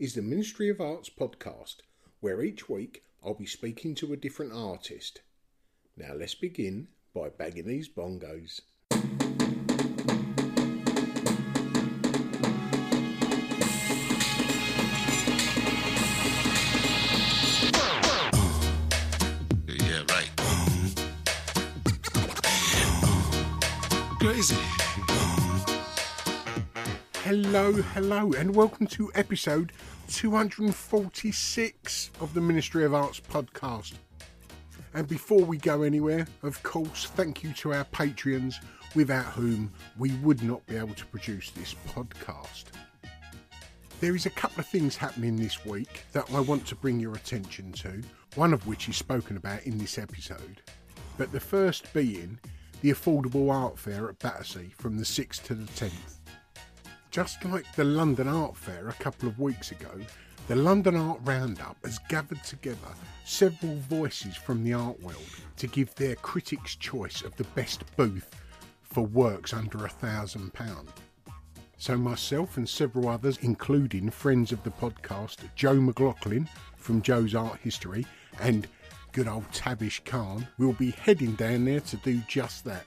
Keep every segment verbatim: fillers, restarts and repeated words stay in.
is the Ministry of Arts podcast, where each week I'll be speaking to a different artist. Now let's begin by bagging these bongos. Hello, hello, and welcome to episode two hundred forty-six of the Ministry of Arts podcast. And before we go anywhere, of course, thank you to our Patreons, without whom we would not be able to produce this podcast. There is a couple of things happening this week that I want to bring your attention to, one of which is spoken about in this episode. But the first being the Affordable Art Fair at Battersea from the sixth to the tenth. Just like the London Art Fair a couple of weeks ago, the London Art Roundup has gathered together several voices from the art world to give their critics' choice of the best booth for works under a thousand pounds. So myself and several others, including friends of the podcast, Jo McLaughlin from Jo's Art History and good old Tabish Khan, will be heading down there to do just that.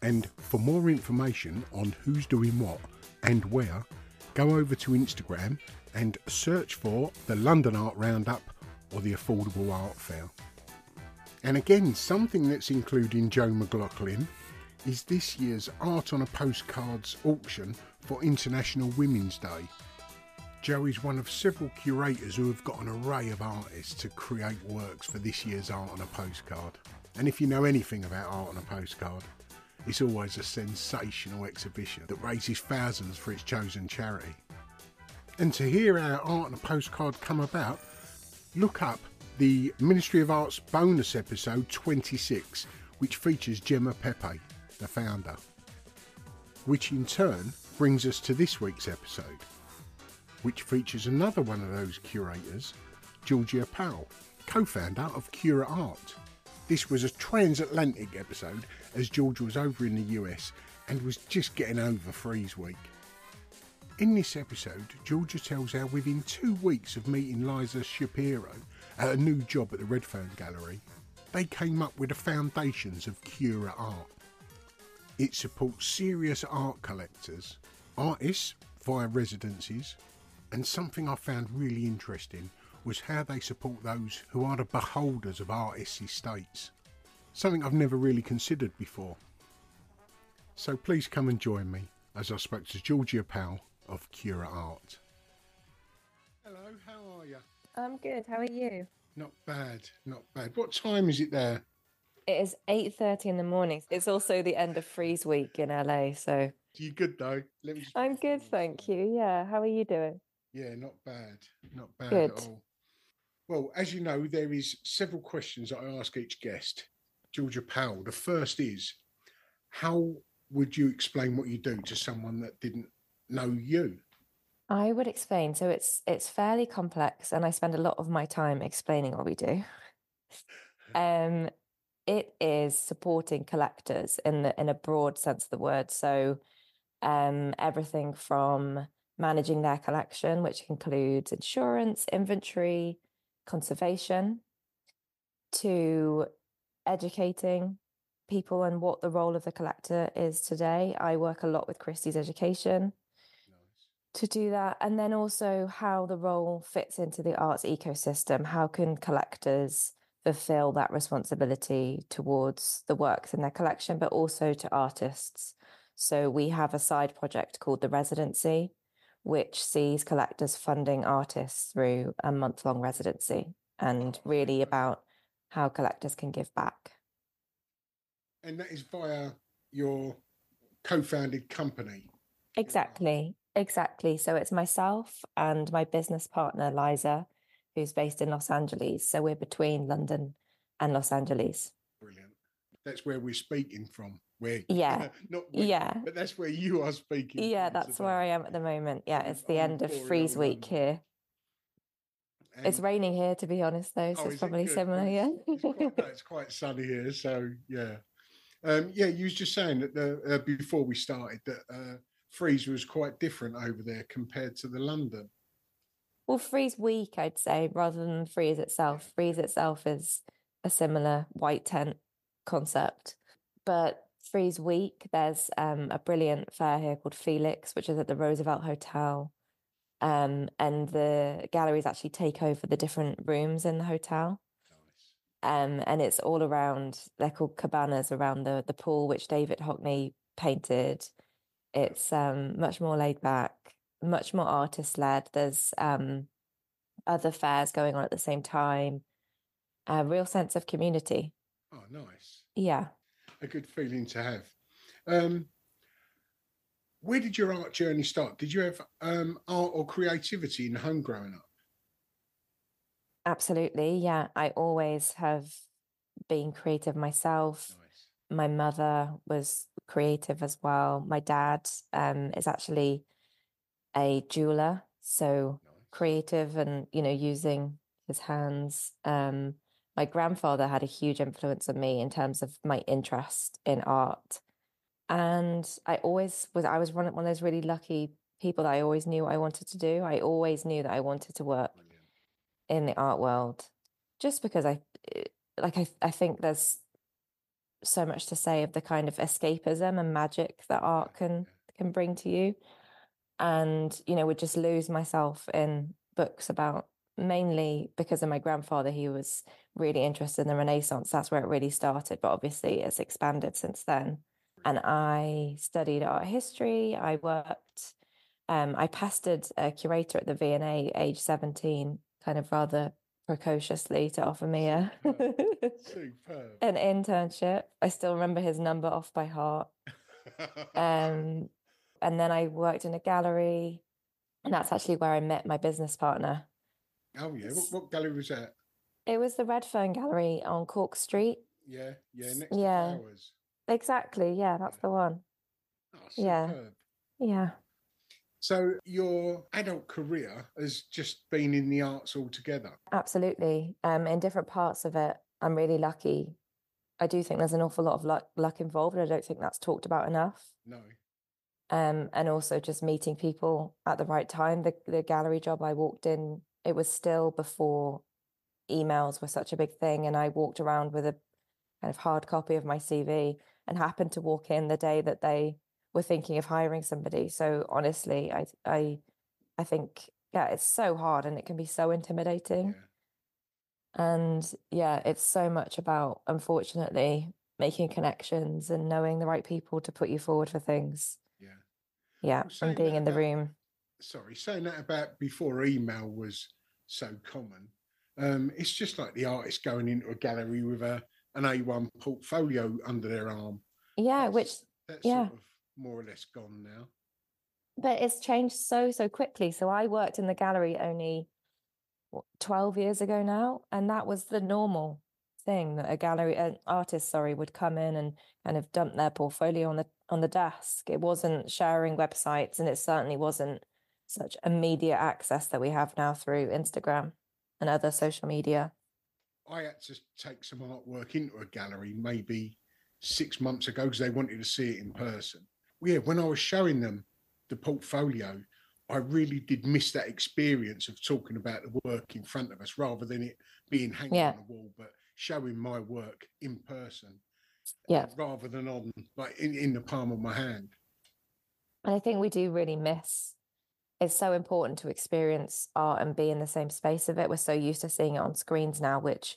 And for more information on who's doing what and where, go over to Instagram and search for the London Art Roundup or the Affordable Art Fair. And again, something that's including Jo McLaughlin is this year's Art on a Postcard's auction for International Women's Day. Jo is one of several curators who have got an array of artists to create works for this year's Art on a Postcard. And if you know anything about Art on a Postcard, it's always a sensational exhibition that raises thousands for its chosen charity. And to hear how Art on a Postcard come about, look up the Ministry of Arts bonus episode twenty-six, which features Gemma Pepe, the founder. Which in turn brings us to this week's episode, which features another one of those curators, Georgia Powell, co-founder of Cura Art. This was a transatlantic episode as Georgia was over in the U S and was just getting over Frieze Week. In this episode, Georgia tells how within two weeks of meeting Liza Shapiro at a new job at the Redfern Gallery, they came up with the foundations of Cura Art. It supports serious art collectors, artists via residencies, and something I found really interesting was how they support those who are the beholders of artists' estates, something I've never really considered before. So please come and join me as I spoke to Georgia Powell of Cura Art. Hello, how are you? I'm good, how are you? Not bad, not bad. What time is it there? It is eight thirty in the morning. It's also the end of Frieze Week in L A, so... You good though? Let me just... I'm good, thank you, yeah. How are you doing? Yeah, not bad, not bad good. At all. Well, as you know, there is several questions that I ask each guest. Georgia Powell, the first is, how would you explain what you do to someone that didn't know you? I would explain. So it's it's fairly complex, and I spend a lot of my time explaining what we do. um, it is supporting collectors in the in a broad sense of the word. So um, everything from managing their collection, which includes insurance, inventory, conservation, to educating people and what the role of the collector is today. I work a lot with Christie's education to do that, and then also how the role fits into the arts ecosystem. How can collectors fulfill that responsibility towards the works in their collection, but also to artists? So we have a side project called The Residency, which sees collectors funding artists through a month-long residency, and really about how collectors can give back. And that is via your co-founded company? Exactly. Exactly. So it's myself and my business partner, Liza, who's based in Los Angeles. So we're between London and Los Angeles. Brilliant. That's where we're speaking from. Where, yeah. Not where, yeah. But that's where you are speaking. Yeah, that's today. Where I am at the moment. Yeah, it's the I'm end of Frieze week here. And it's raining here, to be honest, though. So oh, it's probably it similar, it's, yeah. It's quite, no, it's quite sunny here. So, yeah. Um, yeah, you was just saying that the, uh, before we started that... Uh, Frieze was quite different over there compared to the London. Well, Frieze week, I'd say, rather than Frieze itself. Frieze itself is a similar white tent concept. But Frieze week, there's um, a brilliant fair here called Felix, which is at the Roosevelt Hotel. Um, and the galleries actually take over the different rooms in the hotel. Nice. Um, and it's all around, they're called cabanas around the, the pool, which David Hockney painted. It's um, much more laid back, much more artist-led. There's um, other fairs going on at the same time. A real sense of community. Oh, nice. Yeah. A good feeling to have. Um, where did your art journey start? Did you have um, art or creativity in home growing up? Absolutely, yeah. I always have been creative myself. Nice. My mother was creative as well. My dad um, is actually a jeweler, so nice. Creative and, you know, using his hands. Um, my grandfather had a huge influence on me in terms of my interest in art. And I always was, I was one of those really lucky people that I always knew what I wanted to do. I always knew that I wanted to work Brilliant. In the art world, just because I, like, I, I think there's so much to say of the kind of escapism and magic that art can can bring to you, and you know would just lose myself in books about, mainly because of my grandfather. He was really interested in the Renaissance. That's where it really started, but obviously it's expanded since then. And I studied art history. I worked um I pestered a curator at the V and A age seventeen, kind of rather precociously, to offer me a Superb. Superb. an internship. I still remember his number off by heart. um, and then I worked in a gallery, and that's actually where I met my business partner. Oh yeah, what, what gallery was that? It was the Redfern Gallery on Cork Street. Yeah, yeah, next yeah. to Powers. Exactly, yeah, that's yeah. the one. Oh, yeah, yeah. So your adult career has just been in the arts altogether? Absolutely. Um, in different parts of it, I'm really lucky. I do think there's an awful lot of luck, luck involved, and I don't think that's talked about enough. No. Um, and also just meeting people at the right time. The, the gallery job I walked in, it was still before emails were such a big thing, and I walked around with a kind of hard copy of my C V and happened to walk in the day that they... we're thinking of hiring somebody. So honestly, I I I think, yeah, it's so hard, and it can be so intimidating. Yeah. And yeah, it's so much about, unfortunately, making connections and knowing the right people to put you forward for things. Yeah. Yeah, well, and being in the about, room. Sorry, saying that about before email was so common. Um, it's just like the artist going into a gallery with a an A one portfolio under their arm. Yeah, that's, which that's yeah. Sort of more or less gone now, but it's changed so so quickly. So I worked in the gallery only what, twelve years ago now, and that was the normal thing, that a gallery an artist sorry would come in and kind of dump their portfolio on the on the desk. It wasn't sharing websites, and it certainly wasn't such immediate access that we have now through Instagram and other social media. I had to take some artwork into a gallery maybe six months ago because they wanted to see it in person. Yeah, when I was showing them the portfolio, I really did miss that experience of talking about the work in front of us rather than it being hanging yeah. on the wall, but showing my work in person yeah. rather than on like in, in the palm of my hand. And I think we do really miss, it's so important to experience art and be in the same space of it. We're so used to seeing it on screens now, which,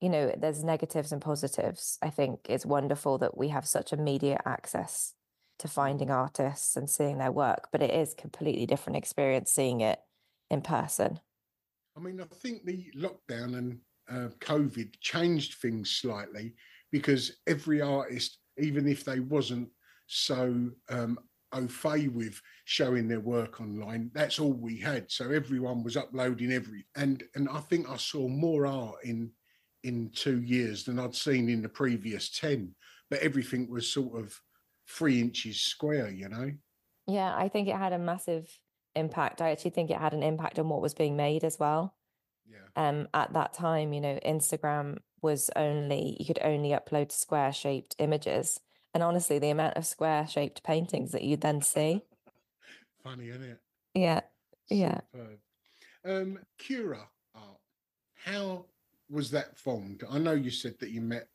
you know, there's negatives and positives. I think it's wonderful that we have such immediate access to finding artists and seeing their work, but it is a completely different experience seeing it in person. I mean, I think the lockdown and uh, COVID changed things slightly because every artist, even if they wasn't so um, au fait with showing their work online, that's all we had. So everyone was uploading everything. And and I think I saw more art in in two years than I'd seen in the previous ten, but everything was sort of three inches square, you know? Yeah, I think it had a massive impact. I actually think it had an impact on what was being made as well. Yeah. Um, at that time, you know, Instagram was only, you could only upload square-shaped images. And honestly, the amount of square-shaped paintings that you'd then see. Funny, isn't it? Yeah, yeah. Superb. Um, Cura Art, how was that formed? I know you said that you met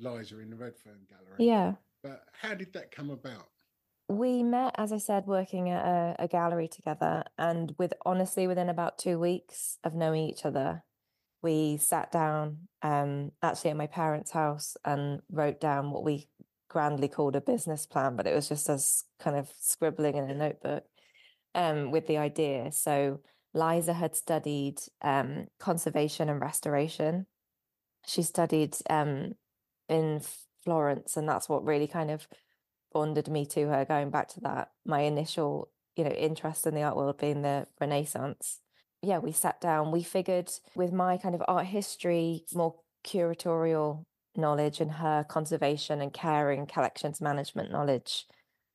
Liza in the Redfern Gallery. Yeah. But how did that come about? We met, as I said, working at a, a gallery together, and with honestly within about two weeks of knowing each other, we sat down um, actually at my parents' house and wrote down what we grandly called a business plan, but it was just us kind of scribbling in a notebook um, with the idea. So Liza had studied um, conservation and restoration. She studied um, in Florence, and that's what really kind of bonded me to her, going back to that, my initial, you know, interest in the art world being the Renaissance. Yeah, we sat down, we figured with my kind of art history, more curatorial knowledge and her conservation and caring collections management knowledge,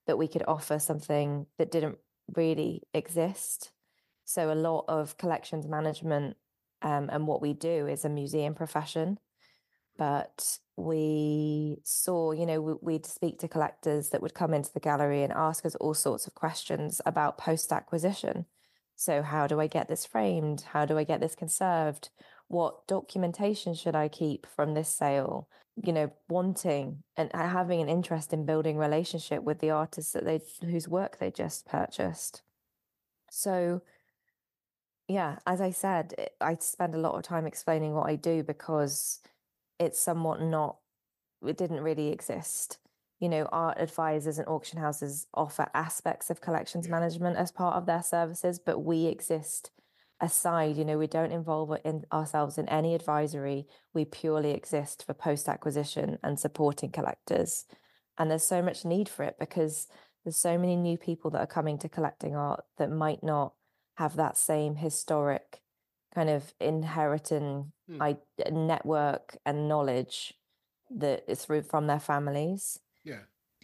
that we could offer something that didn't really exist. So a lot of collections management um, and what we do is a museum profession, but we saw, you know, we'd speak to collectors that would come into the gallery and ask us all sorts of questions about post-acquisition. So how do I get this framed? How do I get this conserved? What documentation should I keep from this sale? You know, wanting and having an interest in building relationship with the artists that they whose work they just purchased. So, yeah, as I said, I spend a lot of time explaining what I do because it's somewhat not, it didn't really exist. You know, art advisors and auction houses offer aspects of collections yeah. management as part of their services, but we exist aside. You know, we don't involve in ourselves in any advisory. We purely exist for post-acquisition and supporting collectors. And there's so much need for it because there's so many new people that are coming to collecting art that might not have that same historic kind of inheriting hmm. I, network and knowledge that is through from their families. Yeah.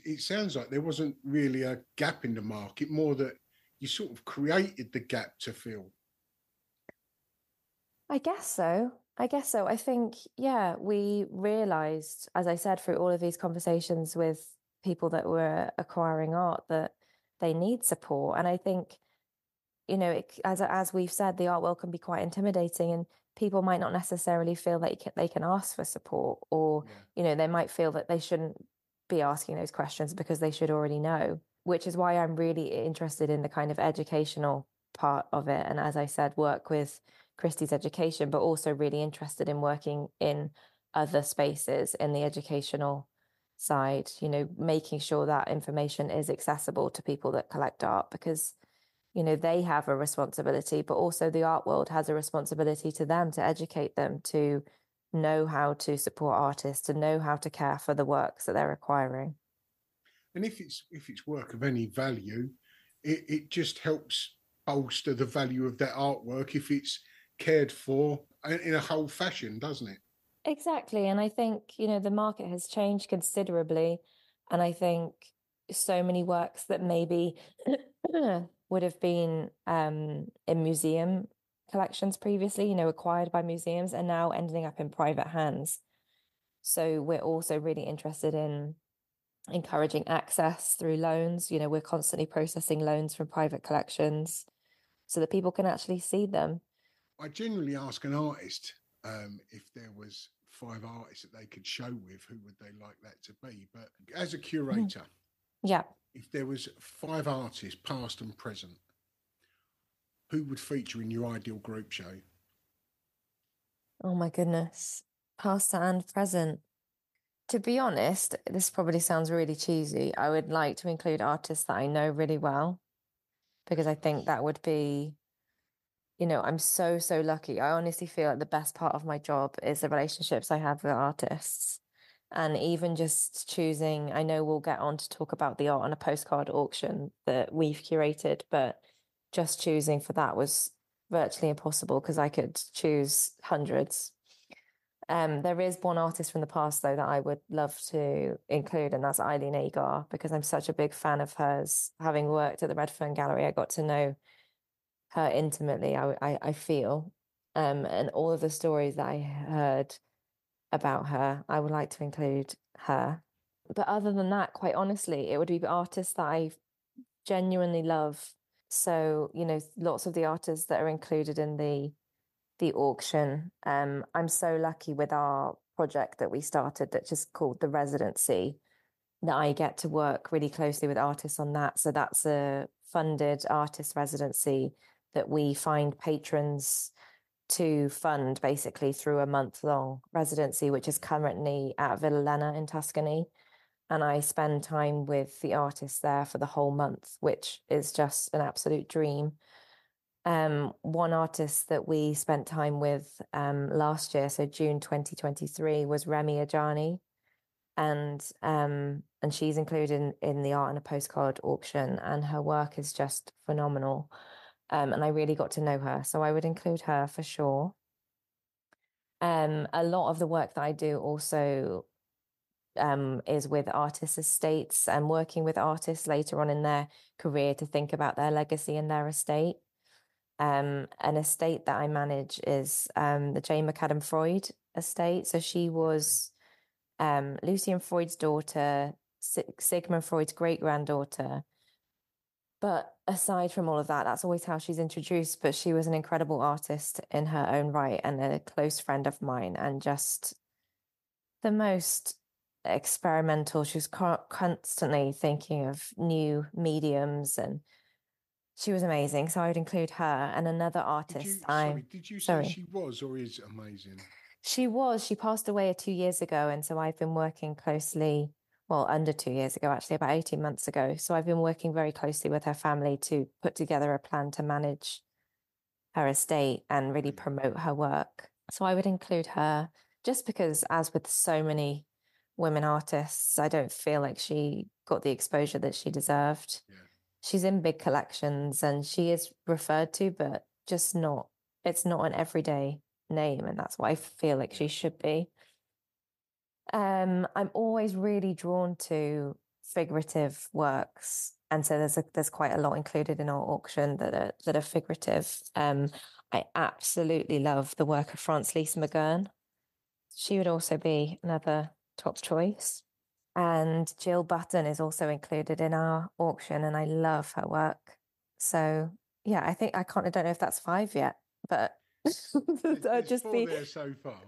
It sounds like there wasn't really a gap in the market, more that you sort of created the gap to fill. I guess so. I guess so. I think, yeah, we realised, as I said, through all of these conversations with people that were acquiring art, that they need support. And I think, you know, it, as as we've said, the art world can be quite intimidating, and people might not necessarily feel that you can, they can ask for support, or, yeah. you know, they might feel that they shouldn't be asking those questions because they should already know, which is why I'm really interested in the kind of educational part of it. And as I said, work with Christie's Education, but also really interested in working in other spaces in the educational side, you know, making sure that information is accessible to people that collect art, because you know, they have a responsibility, but also the art world has a responsibility to them to educate them, to know how to support artists, to know how to care for the works that they're acquiring. And if it's if it's work of any value, it, it just helps bolster the value of that artwork if it's cared for in a whole fashion, doesn't it? Exactly. And I think, you know, the market has changed considerably. And I think so many works that maybe would have been um, in museum collections previously, you know, acquired by museums, and now ending up in private hands. So we're also really interested in encouraging access through loans. You know, we're constantly processing loans from private collections so that people can actually see them. I generally ask an artist um, if there was five artists that they could show with, who would they like that to be? But as a curator, yeah, if there was five artists, past and present, who would feature in your ideal group show? Oh, my goodness. Past and present. To be honest, this probably sounds really cheesy. I would like to include artists that I know really well, because I think that would be, you know, I'm so, so lucky. I honestly feel like the best part of my job is the relationships I have with artists. And even just choosing, I know we'll get on to talk about the Art on a Postcard auction that we've curated, but just choosing for that was virtually impossible because I could choose hundreds. Um, there is one artist from the past, though, that I would love to include, and that's Eileen Agar, because I'm such a big fan of hers. Having worked at the Redfern Gallery, I got to know her intimately, I, I, I feel. Um, and all of the stories that I heard about her, I would like to include her. But other than that, quite honestly, it would be artists that I genuinely love. So, you know, lots of the artists that are included in the the auction. Um, I'm so lucky with our project that we started, that's just called The Residency, that I get to work really closely with artists on that. So that's a funded artist residency that we find patrons to fund basically through a month-long residency, which is currently at Villa Lena in Tuscany. And I spend time with the artists there for the whole month, which is just an absolute dream. Um, one artist that we spent time with um, last year, so June twenty twenty-three, was Remy Ajani, and um, and she's included in, in the Art on a Postcard auction, and her work is just phenomenal. Um, and I really got to know her, so I would include her for sure. Um, a lot of the work that I do also um, is with artists' estates and working with artists later on in their career to think about their legacy and their estate. Um, an estate that I manage is um, the J. McAdam Freud estate. So she was um, Lucian Freud's daughter, Sig- Sigmund Freud's great-granddaughter. But aside from all of that, that's always how she's introduced. But she was an incredible artist in her own right and a close friend of mine, and just the most experimental. She was co- constantly thinking of new mediums, and she was amazing, so I would include her. And another artist. Did you, sorry, I, did you say sorry. She was or is amazing? She was. She passed away two years ago, and so I've been working closely, well, under two years ago, actually, about eighteen months ago. So I've been working very closely with her family to put together a plan to manage her estate and really promote her work. So I would include her, just because, as with so many women artists, I don't feel like she got the exposure that she deserved. Yeah. She's in big collections and she is referred to, but just not, it's not an everyday name. And that's why I feel like she should be. Um, I'm always really drawn to figurative works. And so there's a, there's quite a lot included in our auction that are, that are figurative. Um, I absolutely love the work of Frances Lees McGurn. She would also be another top choice. And Jill Button is also included in our auction, and I love her work. So, yeah, I think I can't, I don't know if that's five yet, but I'll just four be there so far.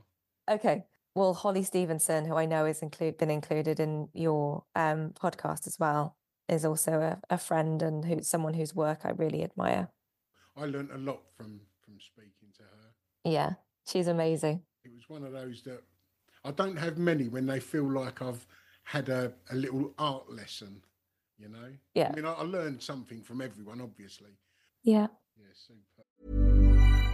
Okay. Well, Holly Stevenson, who I know has include, been included in your um, podcast as well, is also a, a friend and who, someone whose work I really admire. I learned a lot from, from speaking to her. Yeah, she's amazing. It was one of those that I don't have many when they feel like I've had a, a little art lesson, you know? Yeah. I mean, I, I learned something from everyone, obviously. Yeah. Yeah, super.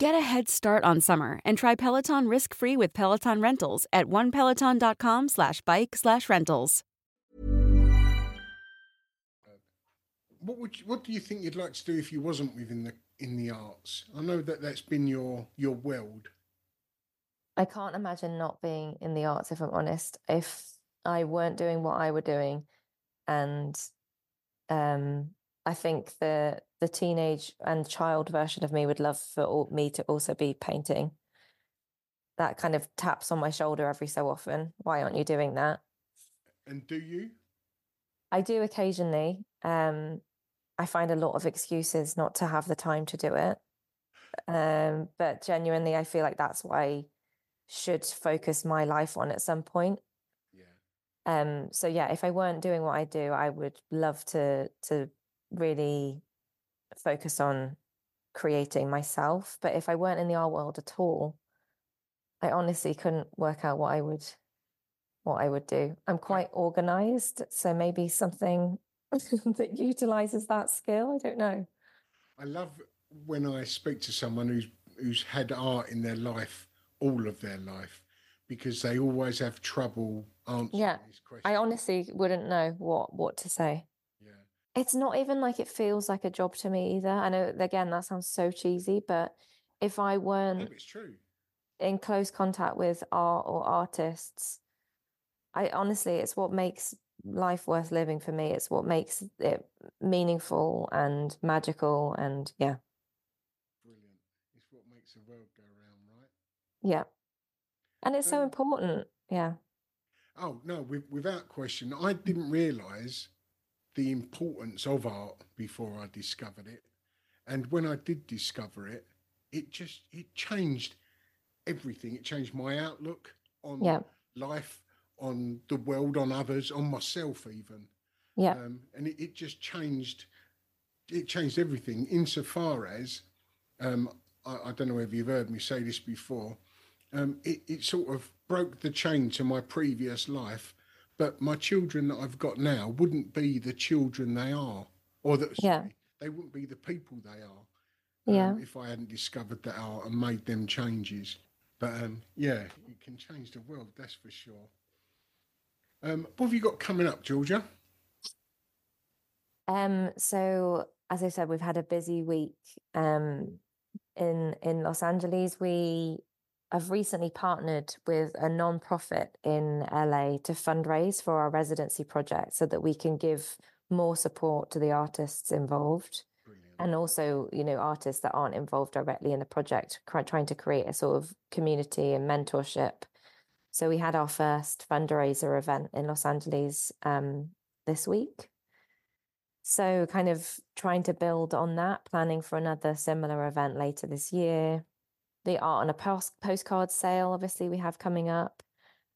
Get a head start on summer and try Peloton risk-free with Peloton Rentals at onepeloton.com slash bike slash rentals. What would you, what do you think you'd like to do if you wasn't within the in the arts? I know that that's been your your world. I can't imagine not being in the arts, if I'm honest. If I weren't doing what I were doing, and um, I think the the teenage and child version of me would love for all, me to also be painting. That kind of taps on my shoulder every so often. Why aren't you doing that? And do you? I do occasionally. Um, I find a lot of excuses not to have the time to do it. Um, but genuinely, I feel like that's what I should focus my life on at some point. Yeah. Um, so yeah, if I weren't doing what I do, I would love to to really focus on creating myself. But if I weren't in the art world at all, I honestly couldn't work out what I would what I would do. I'm quite organized, so maybe something that utilizes that skill. I don't know. I love when I speak to someone who's who's had art in their life, all of their life, because they always have trouble answering yeah. these questions. I honestly wouldn't know what what to say. Yeah. It's not even like it feels like a job to me either. I know, again, that sounds so cheesy, but if I weren't no, it's true. in close contact with art or artists, I honestly, it's what makes life worth living for me. It's what makes it meaningful and magical, and yeah. Brilliant. It's what makes the world go round, right? Yeah. And it's um, so important. Yeah. Oh no, we, without question. I didn't realise the importance of art before I discovered it. And when I did discover it, it just it changed everything. It changed my outlook on yeah. life, on the world, on others, on myself even. Yeah. Um, and it, it just changed, it changed everything insofar as, um, I, I don't know if you've heard me say this before, um, it, it sort of broke the chain to my previous life, but my children that I've got now wouldn't be the children they are, or that yeah. sorry, they wouldn't be the people they are, yeah. um, if I hadn't discovered that art and made them changes. But um, yeah, you can change the world, that's for sure. Um, what have you got coming up, Georgia? Um, so, as I said, we've had a busy week um, in in Los Angeles. We have recently partnered with a non-profit in L A to fundraise for our residency project so that we can give more support to the artists involved. Brilliant. And also, you know, artists that aren't involved directly in the project, trying to create a sort of community and mentorship. So we had our first fundraiser event in Los Angeles um, this week. So kind of trying to build on that, planning for another similar event later this year. The Art on a post- postcard sale, obviously, we have coming up.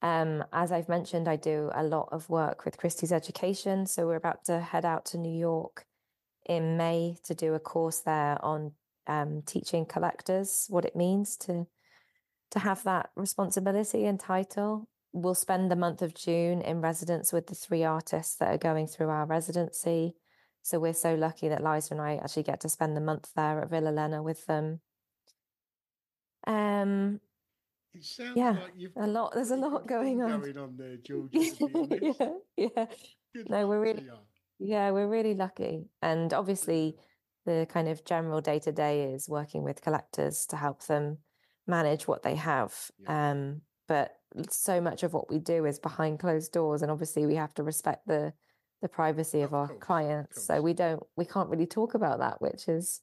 Um, as I've mentioned, I do a lot of work with Christie's Education. So we're about to head out to New York in May to do a course there on um, teaching collectors what it means to to have that responsibility and title. We'll spend the month of June in residence with the three artists that are going through our residency. So we're so lucky that Liza and I actually get to spend the month there at Villa Lena with them. Um, it sounds yeah, like you've a lot. There's a lot going on. Going on there, Georgia. yeah, yeah. Good no, we're really, yeah, we're really lucky, and obviously, the kind of general day to day is working with collectors to help them manage what they have, yeah. um but so much of what we do is behind closed doors, and obviously we have to respect the the privacy of, of our course, clients, so we don't we can't really talk about that, which is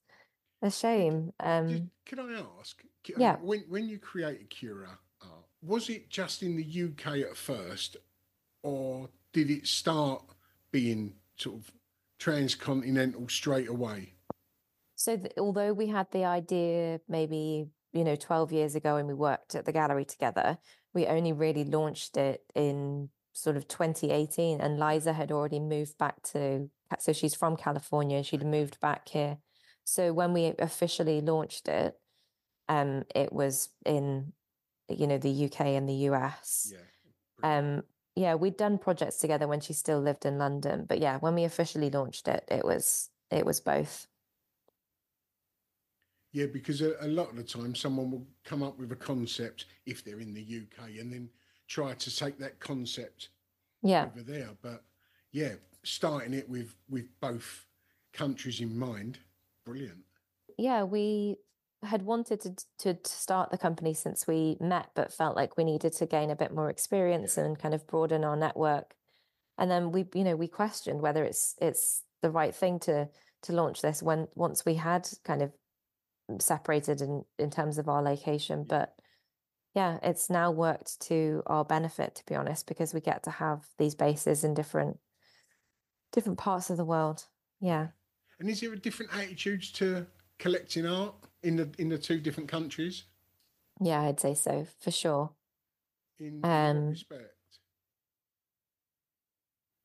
a shame. Um can I ask, yeah when, when you created Cura Art, was it just in the U K at first, or did it start being sort of transcontinental straight away? So th- although we had the idea maybe you know, twelve years ago when we worked at the gallery together. We only really launched it in sort of twenty eighteen, and Liza had already moved back to, so she's from California and she'd moved back here. So when we officially launched it, um, it was in, you know, the U K and the U S. Yeah. Um, yeah, we'd done projects together when she still lived in London. But yeah, when we officially launched it, it was it was both. Yeah, because a, a lot of the time someone will come up with a concept if they're in the U K and then try to take that concept yeah. over there. But yeah, starting it with, with both countries in mind, brilliant. Yeah, we had wanted to, to start the company since we met, but felt like we needed to gain a bit more experience yeah. and kind of broaden our network. And then we, you know, we questioned whether it's it's the right thing to to launch this when once we had kind of separated in, in terms of our location. But yeah, it's now worked to our benefit, to be honest, because we get to have these bases in different different parts of the world. Yeah. And is there a different attitudes to collecting art in the in the two different countries? Yeah, I'd say so, for sure. In um, what respect?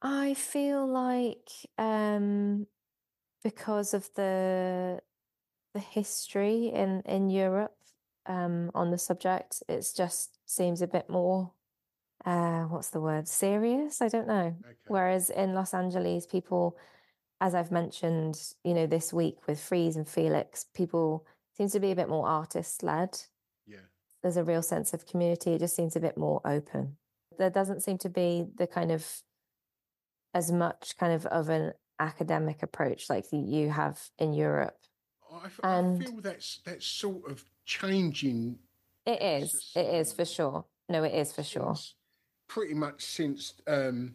I feel like um, because of the the history in, in Europe um, on the subject, it just seems a bit more, uh, what's the word, serious? I don't know. Okay. Whereas in Los Angeles, people, as I've mentioned, you know, this week with Frieze and Felix, people seems to be a bit more artist-led. Yeah. There's a real sense of community. It just seems a bit more open. There doesn't seem to be the kind of, as much kind of of an academic approach like you have in Europe. I, f- and I feel that's that's sort of changing. It is. Society. It is for sure. No, it is for sure. It's pretty much since um,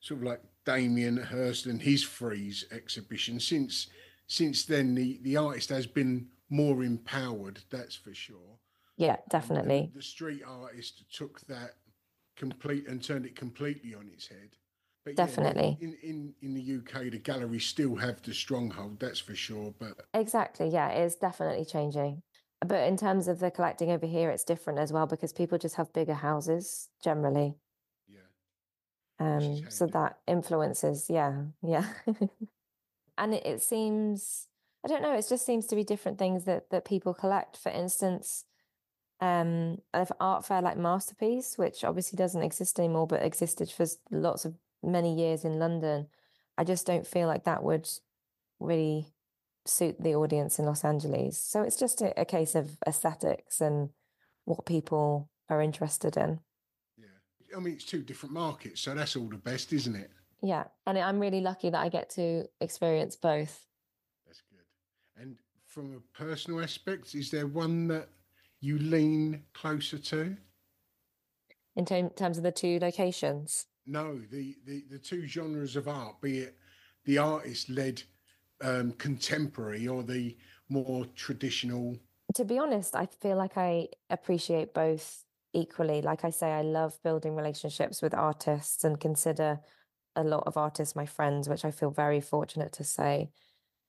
sort of like Damien Hirst and his Frieze exhibition. Since since then, the, the artist has been more empowered. That's for sure. Yeah, definitely. The, the street artist took that complete and turned it completely on its head. But definitely. Yeah, in, in, in the U K, the galleries still have the stronghold, that's for sure. But exactly, yeah, it is definitely changing. But in terms of the collecting over here, it's different as well because people just have bigger houses generally. Yeah. Um, so that influences, yeah, yeah. And it, it seems, I don't know, it just seems to be different things that, that people collect. For instance, um, an art fair like Masterpiece, which obviously doesn't exist anymore, but existed for lots of many years in London, I just don't feel like that would really suit the audience in Los Angeles. So it's just a, a case of aesthetics and what people are interested in. Yeah. I mean, it's two different markets, so that's all the best, isn't it? Yeah. And I'm really lucky that I get to experience both. That's good. And from a personal aspect, is there one that you lean closer to? In t- terms of the two locations? No, the, the, the two genres of art, be it the artist-led um, contemporary or the more traditional. To be honest, I feel like I appreciate both equally. Like I say, I love building relationships with artists and consider a lot of artists my friends, which I feel very fortunate to say.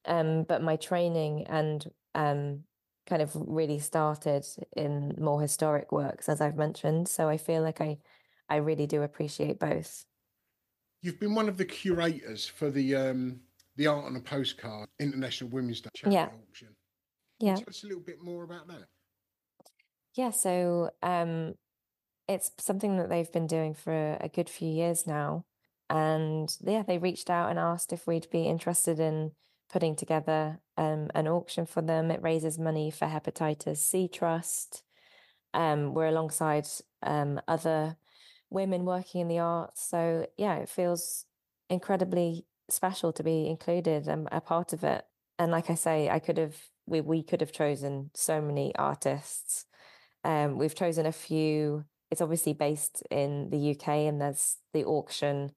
Um, but my training and um, kind of really started in more historic works, as I've mentioned. So I feel like I... I really do appreciate both. You've been one of the curators for the um, the Art on a Postcard International Women's Day charity yeah. auction. Yeah. Tell us a little bit more about that. Yeah, so um, it's something that they've been doing for a, a good few years now. And yeah, they reached out and asked if we'd be interested in putting together um, an auction for them. It raises money for Hepatitis C Trust. Um, we're alongside um, other women working in the arts. So yeah, it feels incredibly special to be included and a part of it. And like I say, I could have, we, we could have chosen so many artists. Um, we've chosen a few. It's obviously based in the U K and there's the auction,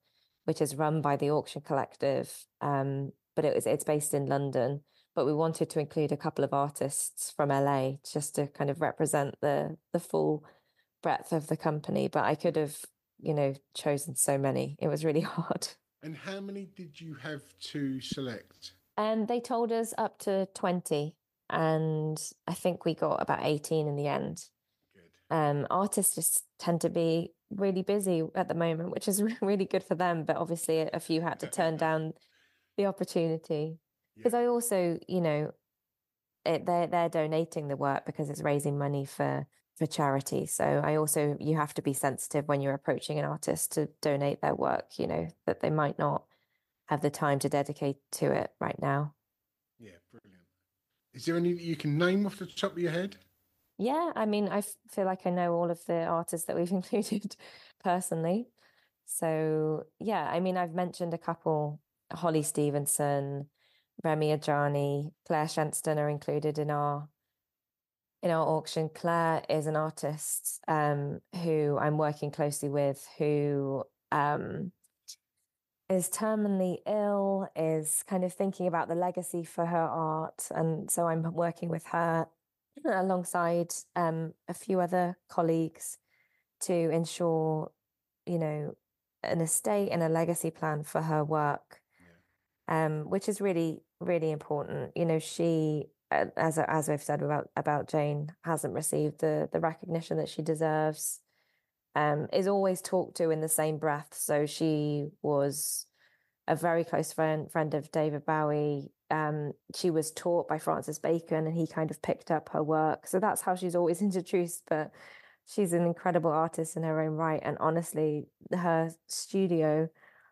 which is run by the Auction Collective. Um, but it was, it's based in London, but we wanted to include a couple of artists from L A just to kind of represent the, the full breadth of the company, but I could have, you know, chosen so many. It was really hard. And how many did you have to select? And um, they told us up to twenty. And I think we got about eighteen in the end. Good. Um, artists just tend to be really busy at the moment, which is really good for them. But obviously a few had to turn down the opportunity. Because yeah. I also, you know, it, they're, they're donating the work because it's raising money for, for charity. So I also, you have to be sensitive when you're approaching an artist to donate their work, you know, that they might not have the time to dedicate to it right now. Yeah, brilliant. Is there any that you can name off the top of your head? Yeah, I mean, I f- feel like I know all of the artists that we've included personally. So, yeah, I mean, I've mentioned a couple. Holly Stevenson, Remy Ajani, Claire Shenston are included in our in our auction. Claire is an artist um, who I'm working closely with, who um, is terminally ill, is kind of thinking about the legacy for her art. And so I'm working with her alongside um, a few other colleagues to ensure, you know, an estate and a legacy plan for her work, yeah. um, which is really, really important. You know, she, as as we've said about, about Jane, hasn't received the the recognition that she deserves, um, is always talked to in the same breath. So she was a very close friend, friend of David Bowie. Um, she was taught by Francis Bacon and he kind of picked up her work. So that's how she's always introduced, but she's an incredible artist in her own right. And honestly, her studio,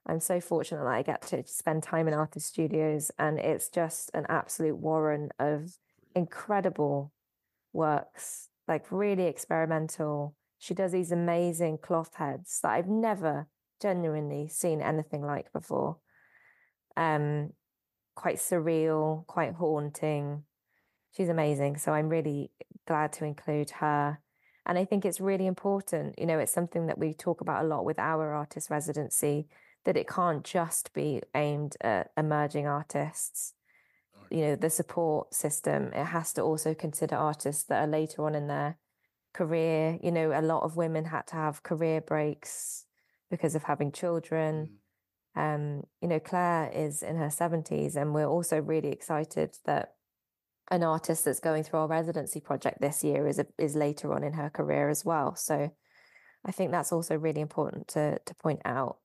I'm so fortunate that I get to spend time in artist studios, and it's just an absolute warren of incredible works, like really experimental. She does these amazing cloth heads that I've never genuinely seen anything like before. Um, quite surreal, quite haunting. She's amazing. So I'm really glad to include her. And I think it's really important, you know, it's something that we talk about a lot with our artist residency, that it can't just be aimed at emerging artists. You know, the support system, it has to also consider artists that are later on in their career. You know, a lot of women had to have career breaks because of having children. Mm. Um, you know, Claire is in her seventies, and we're also really excited that an artist that's going through our residency project this year is a, is later on in her career as well. So I think that's also really important to to point out.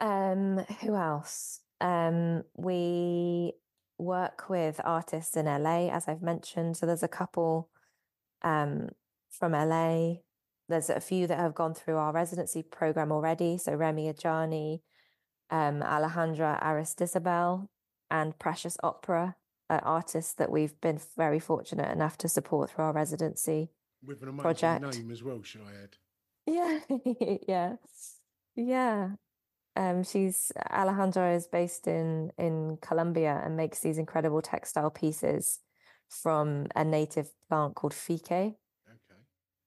Um, who else? Um, we work with artists in L A, as I've mentioned. So there's a couple um, from L A. There's a few that have gone through our residency program already. So Remy Ajani, um, Alejandra Aristizabal, and Precious Opera. Uh, artists that we've been very fortunate enough to support through our residency with an amazing name as well, should I add? Yeah, yeah, yeah. Um, she's Alejandra is based in in Colombia and makes these incredible textile pieces from a native plant called fique. Okay.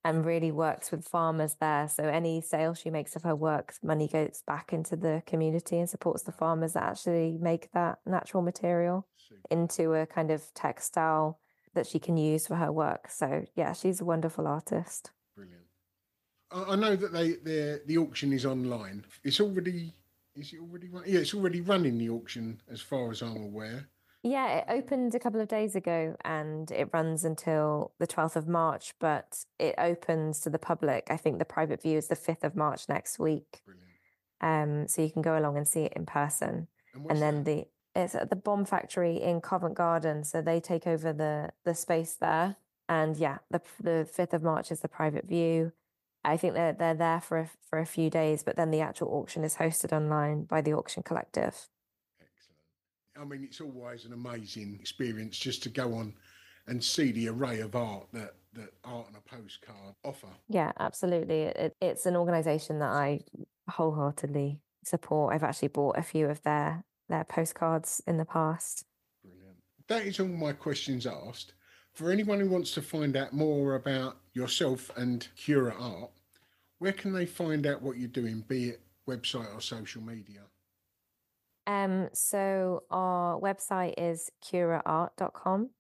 And really works with farmers there. So any sale she makes of her work, money goes back into the community and supports the farmers that actually make that natural material into a kind of textile that she can use for her work. So yeah, she's a wonderful artist. Brilliant. I know that they the auction is online. It's already is it already run? Yeah, it's already running, the auction, as far as I'm aware. Yeah, it opened a couple of days ago and it runs until the twelfth of March, but it opens to the public. I think the private view is the fifth of March next week. Brilliant. Um, so you can go along and see it in person. And, and then that? the it's at the Bomb Factory in Covent Garden. So they take over the, the space there. And yeah, the the fifth of March is the private view. I think they're, they're there for a, for a few days, but then the actual auction is hosted online by the Auction Collective. I mean, it's always an amazing experience just to go on and see the array of art that, that Art on a Postcard offer. Yeah, absolutely. It, it's an organisation that I wholeheartedly support. I've actually bought a few of their, their postcards in the past. Brilliant. That is all my questions asked. For anyone who wants to find out more about yourself and Cura Art, where can they find out what you're doing, be it website or social media? Um, so our website is cura art dot com.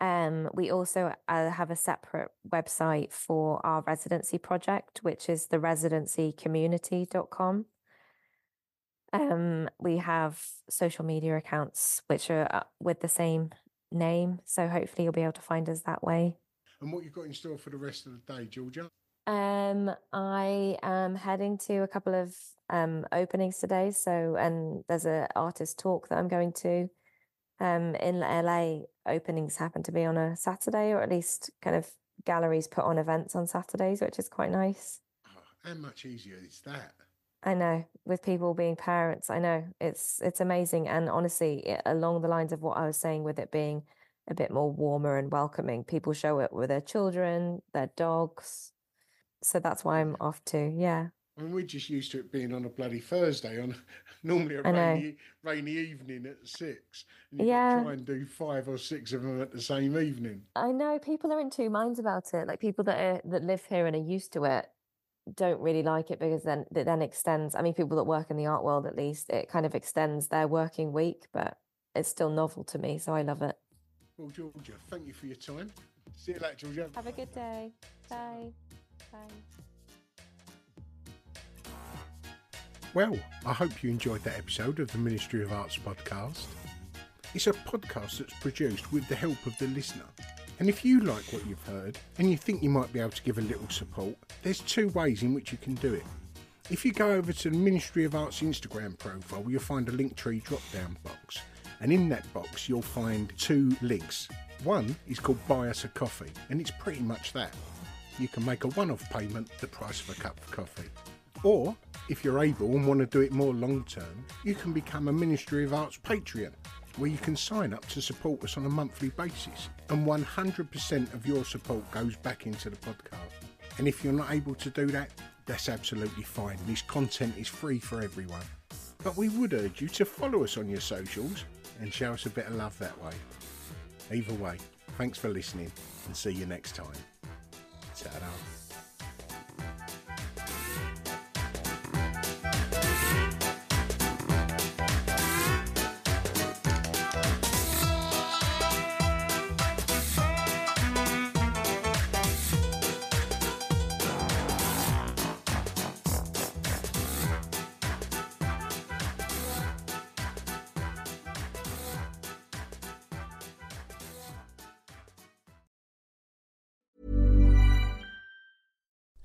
Um, we also uh, have a separate website for our residency project, which is the residency community dot com. Um, we have social media accounts, which are uh, with the same name. So hopefully you'll be able to find us that way. And what you've got in store for the rest of the day, Georgia? Um, I am heading to a couple of um, openings today. So, and there's an artist talk that I'm going to. Um, in L A, openings happen to be on a Saturday, or at least kind of galleries put on events on Saturdays, which is quite nice. Oh, how much easier is that? I know, with people being parents, I know it's it's amazing. And honestly, it, along the lines of what I was saying, with it being a bit more warmer and welcoming, people show up with their children, their dogs. So that's why I'm off to, yeah. I mean, we're just used to it being on a bloody Thursday, on normally a rainy, rainy evening at six. And you yeah. can try and do five or six of them at the same evening. I know, people are in two minds about it. Like, people that are, that live here and are used to it don't really like it, because then it then extends. I mean, people that work in the art world, at least, it kind of extends their working week, but it's still novel to me, so I love it. Well, Georgia, thank you for your time. See you later, Georgia. Have a good day. Bye. Bye. Well, I hope you enjoyed that episode of the Ministry of Arts podcast. It's a podcast that's produced with the help of the listener. And if you like what you've heard and you think you might be able to give a little support, there's two ways in which you can do it. If you go over to the Ministry of Arts Instagram profile, you'll find a Linktree drop-down box. And in that box, you'll find two links. One is called Buy Us a Coffee, and it's pretty much that. You can make a one-off payment, the price of a cup of coffee. Or, if you're able and want to do it more long-term, you can become a Ministry of Arts Patreon, where you can sign up to support us on a monthly basis, and one hundred percent of your support goes back into the podcast. And if you're not able to do that, that's absolutely fine. This content is free for everyone. But we would urge you to follow us on your socials and show us a bit of love that way. Either way, thanks for listening, and see you next time. Ta-da.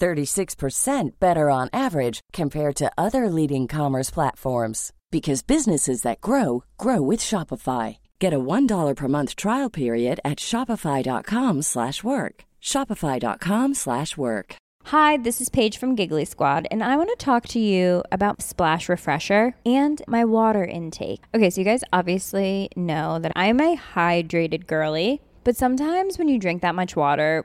thirty-six percent better on average compared to other leading commerce platforms. Because businesses that grow, grow with Shopify. Get a one dollar per month trial period at shopify.com slash work. Shopify.com slash work. Hi, this is Paige from Giggly Squad, and I want to talk to you about Splash Refresher and my water intake. Okay, so you guys obviously know that I'm a hydrated girly, but sometimes when you drink that much water,